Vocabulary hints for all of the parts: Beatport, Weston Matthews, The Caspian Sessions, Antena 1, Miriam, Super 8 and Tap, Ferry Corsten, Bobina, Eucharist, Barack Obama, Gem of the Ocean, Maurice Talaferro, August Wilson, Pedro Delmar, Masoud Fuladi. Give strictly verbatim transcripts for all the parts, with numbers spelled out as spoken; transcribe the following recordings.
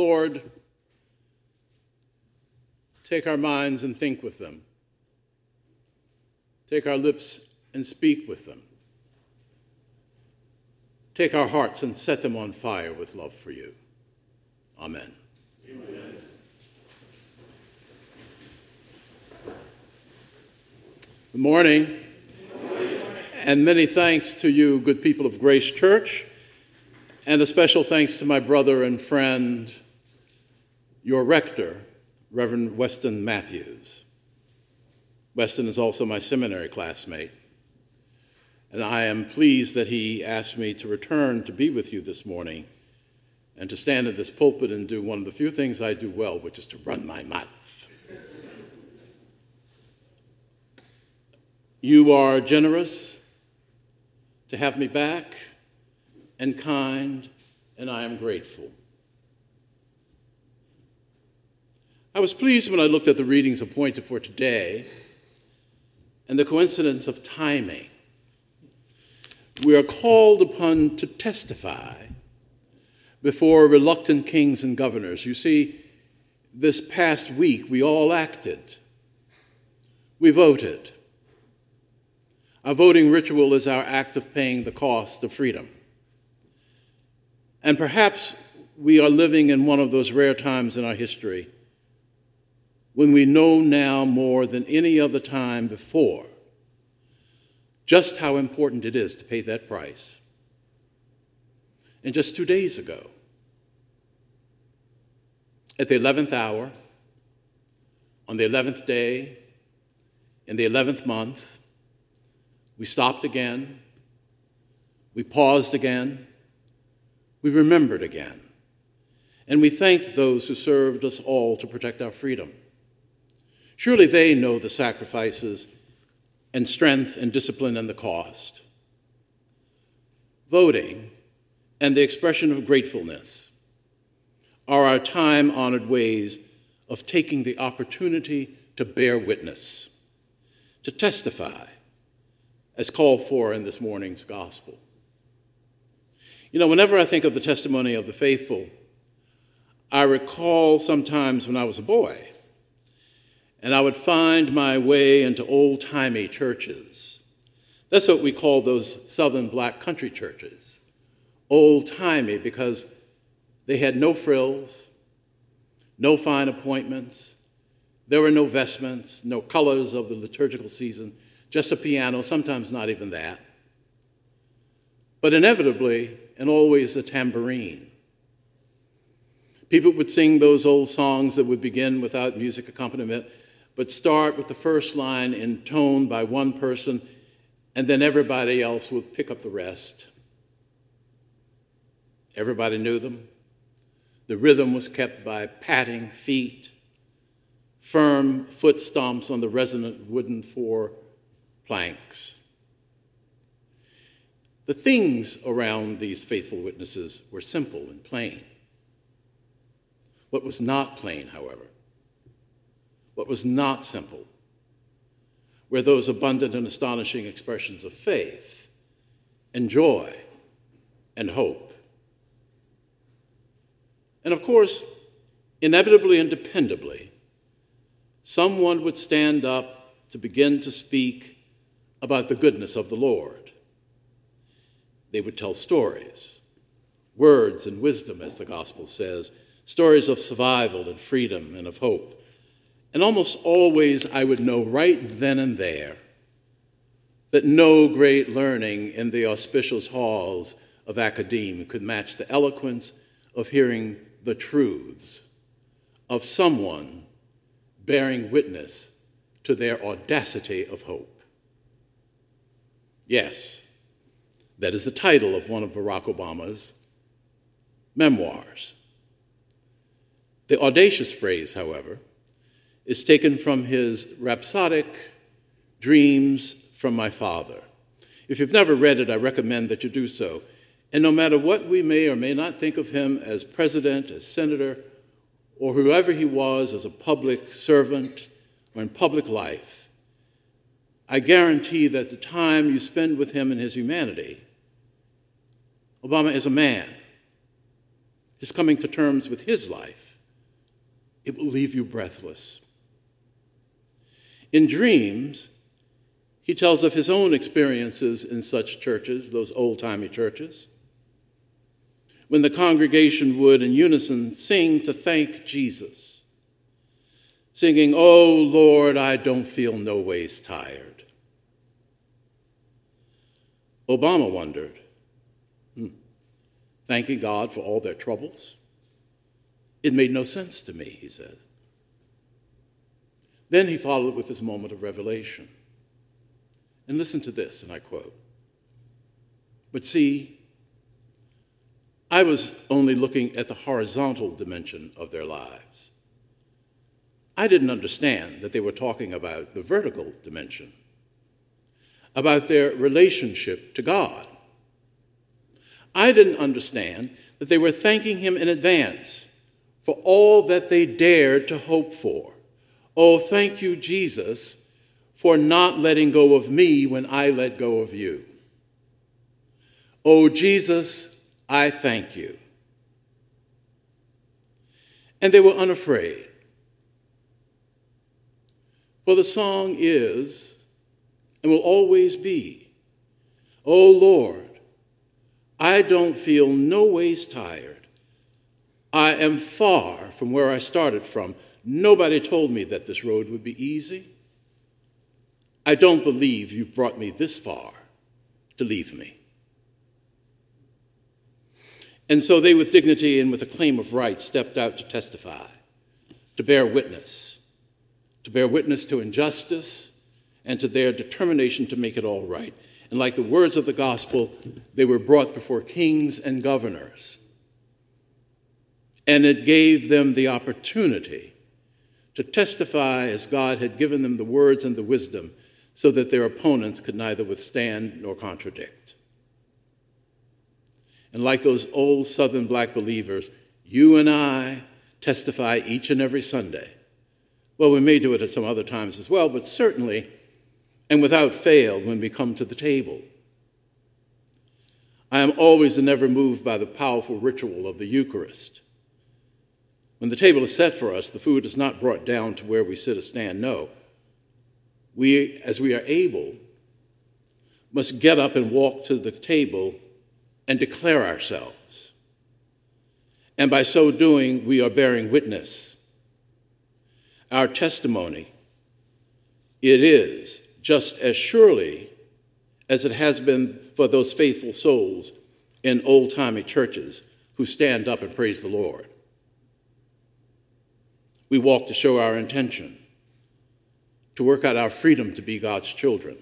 Lord, take our minds and think with them. Take our lips and speak with them. Take our hearts and set them on fire with love for you. Amen. Amen. Good morning. Good morning. And many thanks to you, good people of Grace Church, and a special thanks to my brother and friend, your rector, Reverend Weston Matthews. Weston is also my seminary classmate, and I am pleased that he asked me to return to be with you this morning and to stand at this pulpit and do one of the few things I do well, which is to run my mouth. You are generous to have me back and kind, and I am grateful. I was pleased when I looked at the readings appointed for today and the coincidence of timing. We are called upon to testify before reluctant kings and governors. You see, this past week we all acted. We voted. Our voting ritual is our act of paying the cost of freedom. And perhaps we are living in one of those rare times in our history when we know now more than any other time before just how important it is to pay that price. And just two days ago, at the eleventh hour, on the eleventh day, in the eleventh month, we stopped again, we paused again, we remembered again, and we thanked those who served us all to protect our freedom. Surely they know the sacrifices and strength and discipline and the cost. Voting and the expression of gratefulness are our time-honored ways of taking the opportunity to bear witness, to testify, as called for in this morning's gospel. You know, whenever I think of the testimony of the faithful, I recall sometimes when I was a boy, and I would find my way into old-timey churches. That's what we call those southern black country churches. Old-timey because they had no frills, no fine appointments, there were no vestments, no colors of the liturgical season, just a piano, sometimes not even that. But inevitably, and always a tambourine. People would sing those old songs that would begin without music accompaniment, but start with the first line intoned by one person, and then everybody else would pick up the rest. Everybody knew them. The rhythm was kept by patting feet, firm foot stomps on the resonant wooden floor planks. The things around these faithful witnesses were simple and plain. What was not plain, however, what was not simple, were those abundant and astonishing expressions of faith and joy and hope. And of course, inevitably and dependably, someone would stand up to begin to speak about the goodness of the Lord. They would tell stories, words and wisdom, as the gospel says, stories of survival and freedom and of hope. And almost always I would know right then and there that no great learning in the auspicious halls of academe could match the eloquence of hearing the truths of someone bearing witness to their audacity of hope. Yes, that is the title of one of Barack Obama's memoirs. The audacious phrase, however, is taken from his rhapsodic Dreams from My Father. If you've never read it, I recommend that you do so. And no matter what we may or may not think of him as president, as senator, or whoever he was as a public servant or in public life, I guarantee that the time you spend with him and his humanity, Obama is a man. is coming to terms with his life, it will leave you breathless. In Dreams, he tells of his own experiences in such churches, those old-timey churches, when the congregation would in unison sing to thank Jesus, singing, "Oh Lord, I don't feel no ways tired." Obama wondered, hmm, thanking God for all their troubles? It made no sense to me, he said. Then he followed with his moment of revelation. And listen to this, and I quote, "But see, I was only looking at the horizontal dimension of their lives. I didn't understand that they were talking about the vertical dimension, about their relationship to God. I didn't understand that they were thanking him in advance for all that they dared to hope for. Oh, thank you, Jesus, for not letting go of me when I let go of you. Oh, Jesus, I thank you." And they were unafraid. For the song is, and will always be, "Oh, Lord, I don't feel no ways tired. I am far from where I started from. Nobody told me that this road would be easy. I don't believe you've brought me this far to leave me." And so they, with dignity and with a claim of right, stepped out to testify, to bear witness, to bear witness to injustice and to their determination to make it all right. And like the words of the gospel, they were brought before kings and governors. And it gave them the opportunity to testify as God had given them the words and the wisdom so that their opponents could neither withstand nor contradict. And like those old Southern black believers, you and I testify each and every Sunday. Well, we may do it at some other times as well, but certainly and without fail when we come to the table. I am always and ever moved by the powerful ritual of the Eucharist. When the table is set for us, the food is not brought down to where we sit or stand. No, we, as we are able, must get up and walk to the table and declare ourselves. And by so doing, we are bearing witness. Our testimony, it is just as surely as it has been for those faithful souls in old-timey churches who stand up and praise the Lord. We walk to show our intention, to work out our freedom to be God's children.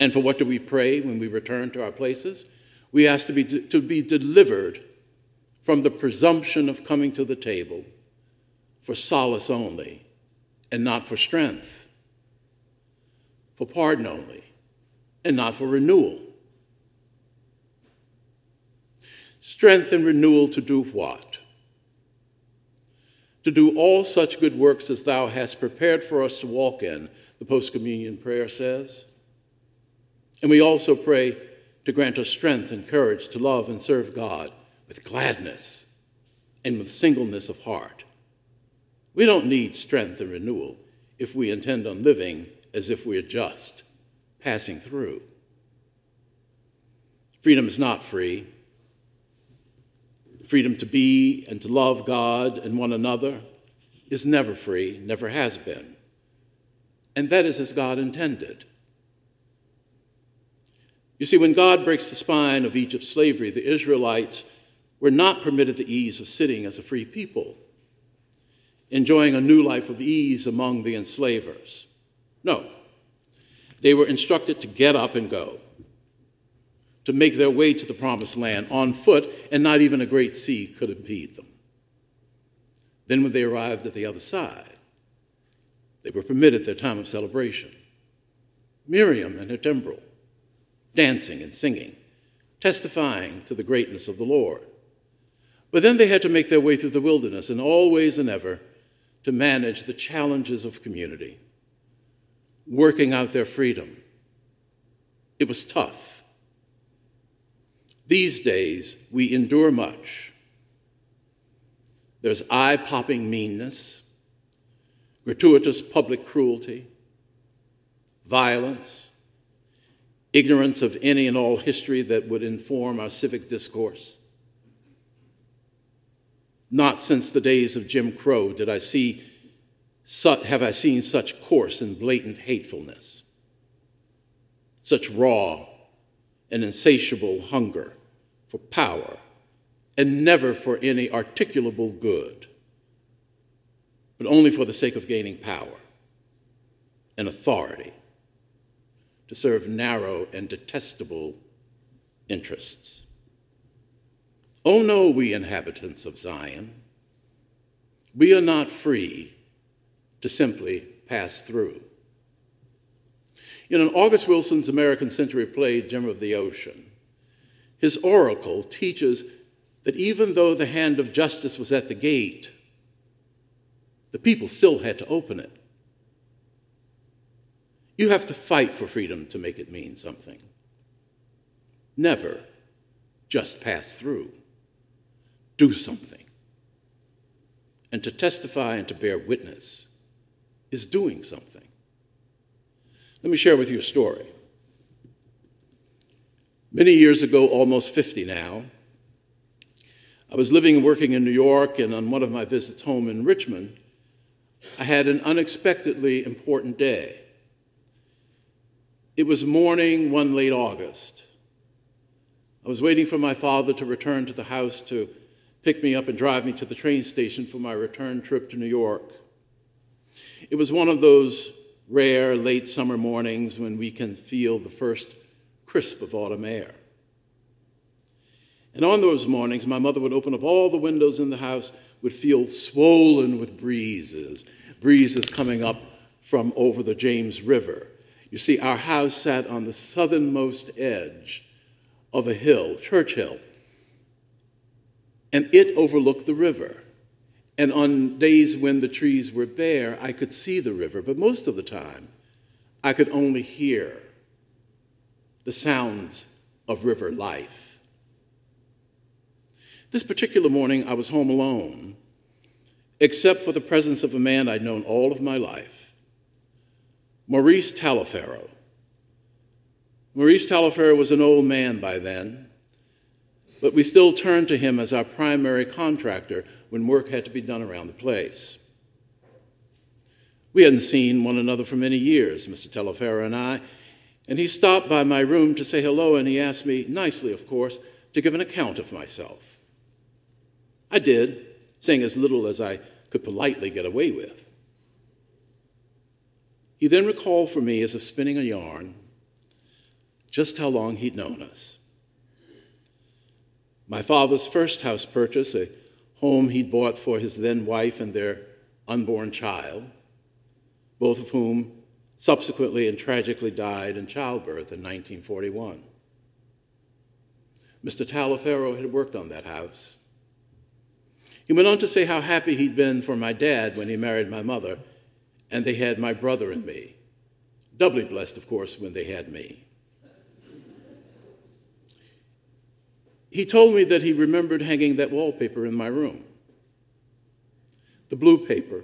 And for what do we pray when we return to our places? We ask to be, to be delivered from the presumption of coming to the table for solace only and not for strength, for pardon only and not for renewal. Strength and renewal to do what? To do all such good works as thou hast prepared for us to walk in, the post-communion prayer says. And we also pray to grant us strength and courage to love and serve God with gladness and with singleness of heart. We don't need strength and renewal if we intend on living as if we are just passing through. Freedom is not free. Freedom to be and to love God and one another is never free, never has been. And that is as God intended. You see, when God breaks the spine of Egypt's slavery, the Israelites were not permitted the ease of sitting as a free people, enjoying a new life of ease among the enslavers. No, they were instructed to get up and go, to make their way to the promised land on foot, and not even a great sea could impede them. Then when they arrived at the other side, they were permitted their time of celebration. Miriam and her timbrel, dancing and singing, testifying to the greatness of the Lord. But then they had to make their way through the wilderness, and always and ever to manage the challenges of community, working out their freedom. It was tough. These days, we endure much, There's eye-popping meanness, gratuitous public cruelty, violence, ignorance of any and all history that would inform our civic discourse. Not since the days of Jim Crow did I see, have I seen such coarse and blatant hatefulness, such raw and insatiable hunger for power, and never for any articulable good, but only for the sake of gaining power and authority to serve narrow and detestable interests. Oh no, we inhabitants of Zion, we are not free to simply pass through. In an August Wilson's American Century play, Gem of the Ocean, his oracle teaches that even though the hand of justice was at the gate, the people still had to open it. You have to fight for freedom to make it mean something. Never just pass through. Do something. And to testify and to bear witness is doing something. Let me share with you a story. Many years ago, almost fifty now, I was living and working in New York, and on one of my visits home in Richmond, I had an unexpectedly important day. It was morning, one late August. I was waiting for my father to return to the house to pick me up and drive me to the train station for my return trip to New York. It was one of those rare late summer mornings when we can feel the first crisp of autumn air. And on those mornings, my mother would open up all the windows in the house, would feel swollen with breezes, breezes coming up from over the James River. You see, our house sat on the southernmost edge of a hill, Church Hill, and it overlooked the river. And on days when the trees were bare, I could see the river, but most of the time, I could only hear the sounds of river life. This particular morning, I was home alone, except for the presence of a man I'd known all of my life, Maurice Talaferro. Maurice Talaferro was an old man by then, but we still turned to him as our primary contractor when work had to be done around the place. We hadn't seen one another for many years, Mister Talaferro and I, and he stopped by my room to say hello, and he asked me, nicely of course, to give an account of myself. I did, saying as little as I could politely get away with. He then recalled for me, as if spinning a yarn, just how long he'd known us. My father's first house purchase, a home he'd bought for his then wife and their unborn child, both of whom subsequently and tragically died in childbirth in nineteen forty-one. Mister Talaferro had worked on that house. He went on to say how happy he'd been for my dad when he married my mother, and they had my brother and me. Doubly blessed, of course, when they had me. He told me that he remembered hanging that wallpaper in my room, the blue paper,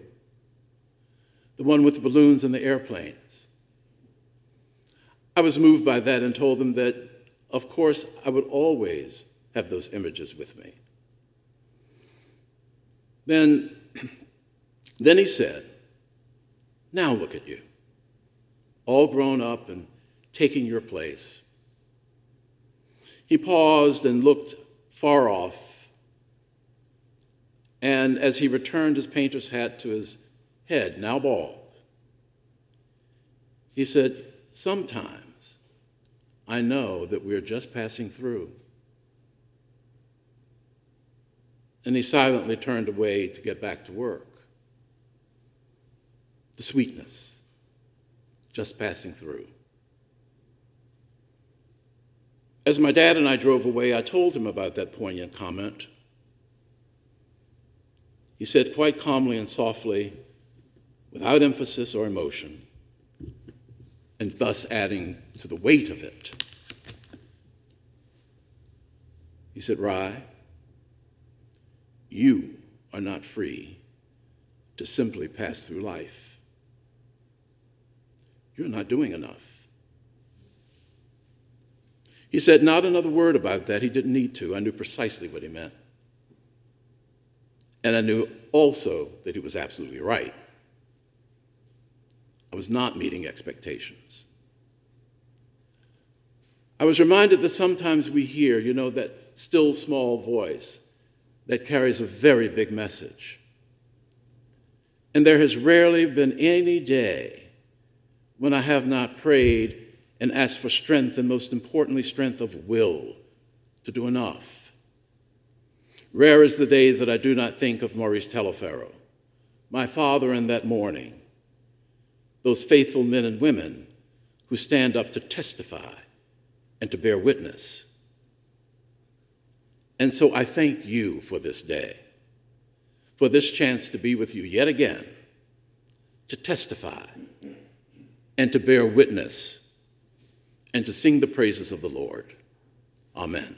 the one with the balloons and the airplanes. I was moved by that and told them that, of course, I would always have those images with me. Then, then he said, now look at you, all grown up and taking your place. He paused and looked far off, and as he returned his painter's hat to his head, now bald, he said, sometimes I know that we're just passing through. And he silently turned away to get back to work. The sweetness, just passing through. As my dad and I drove away, I told him about that poignant comment. He said quite calmly and softly, without emphasis or emotion, and thus adding to the weight of it. He said, Rye, you are not free to simply pass through life. You're not doing enough. He said not another word about that. He didn't need to. I knew precisely what he meant. And I knew also that he was absolutely right. I was not meeting expectations. I was reminded that sometimes we hear, you know, that still small voice that carries a very big message. And there has rarely been any day when I have not prayed and asked for strength, and most importantly, strength of will to do enough. Rare is the day that I do not think of Maurice Talaferro, my father in that morning, those faithful men and women who stand up to testify and to bear witness. And so I thank you for this day, for this chance to be with you yet again, to testify and to bear witness and to sing the praises of the Lord. Amen.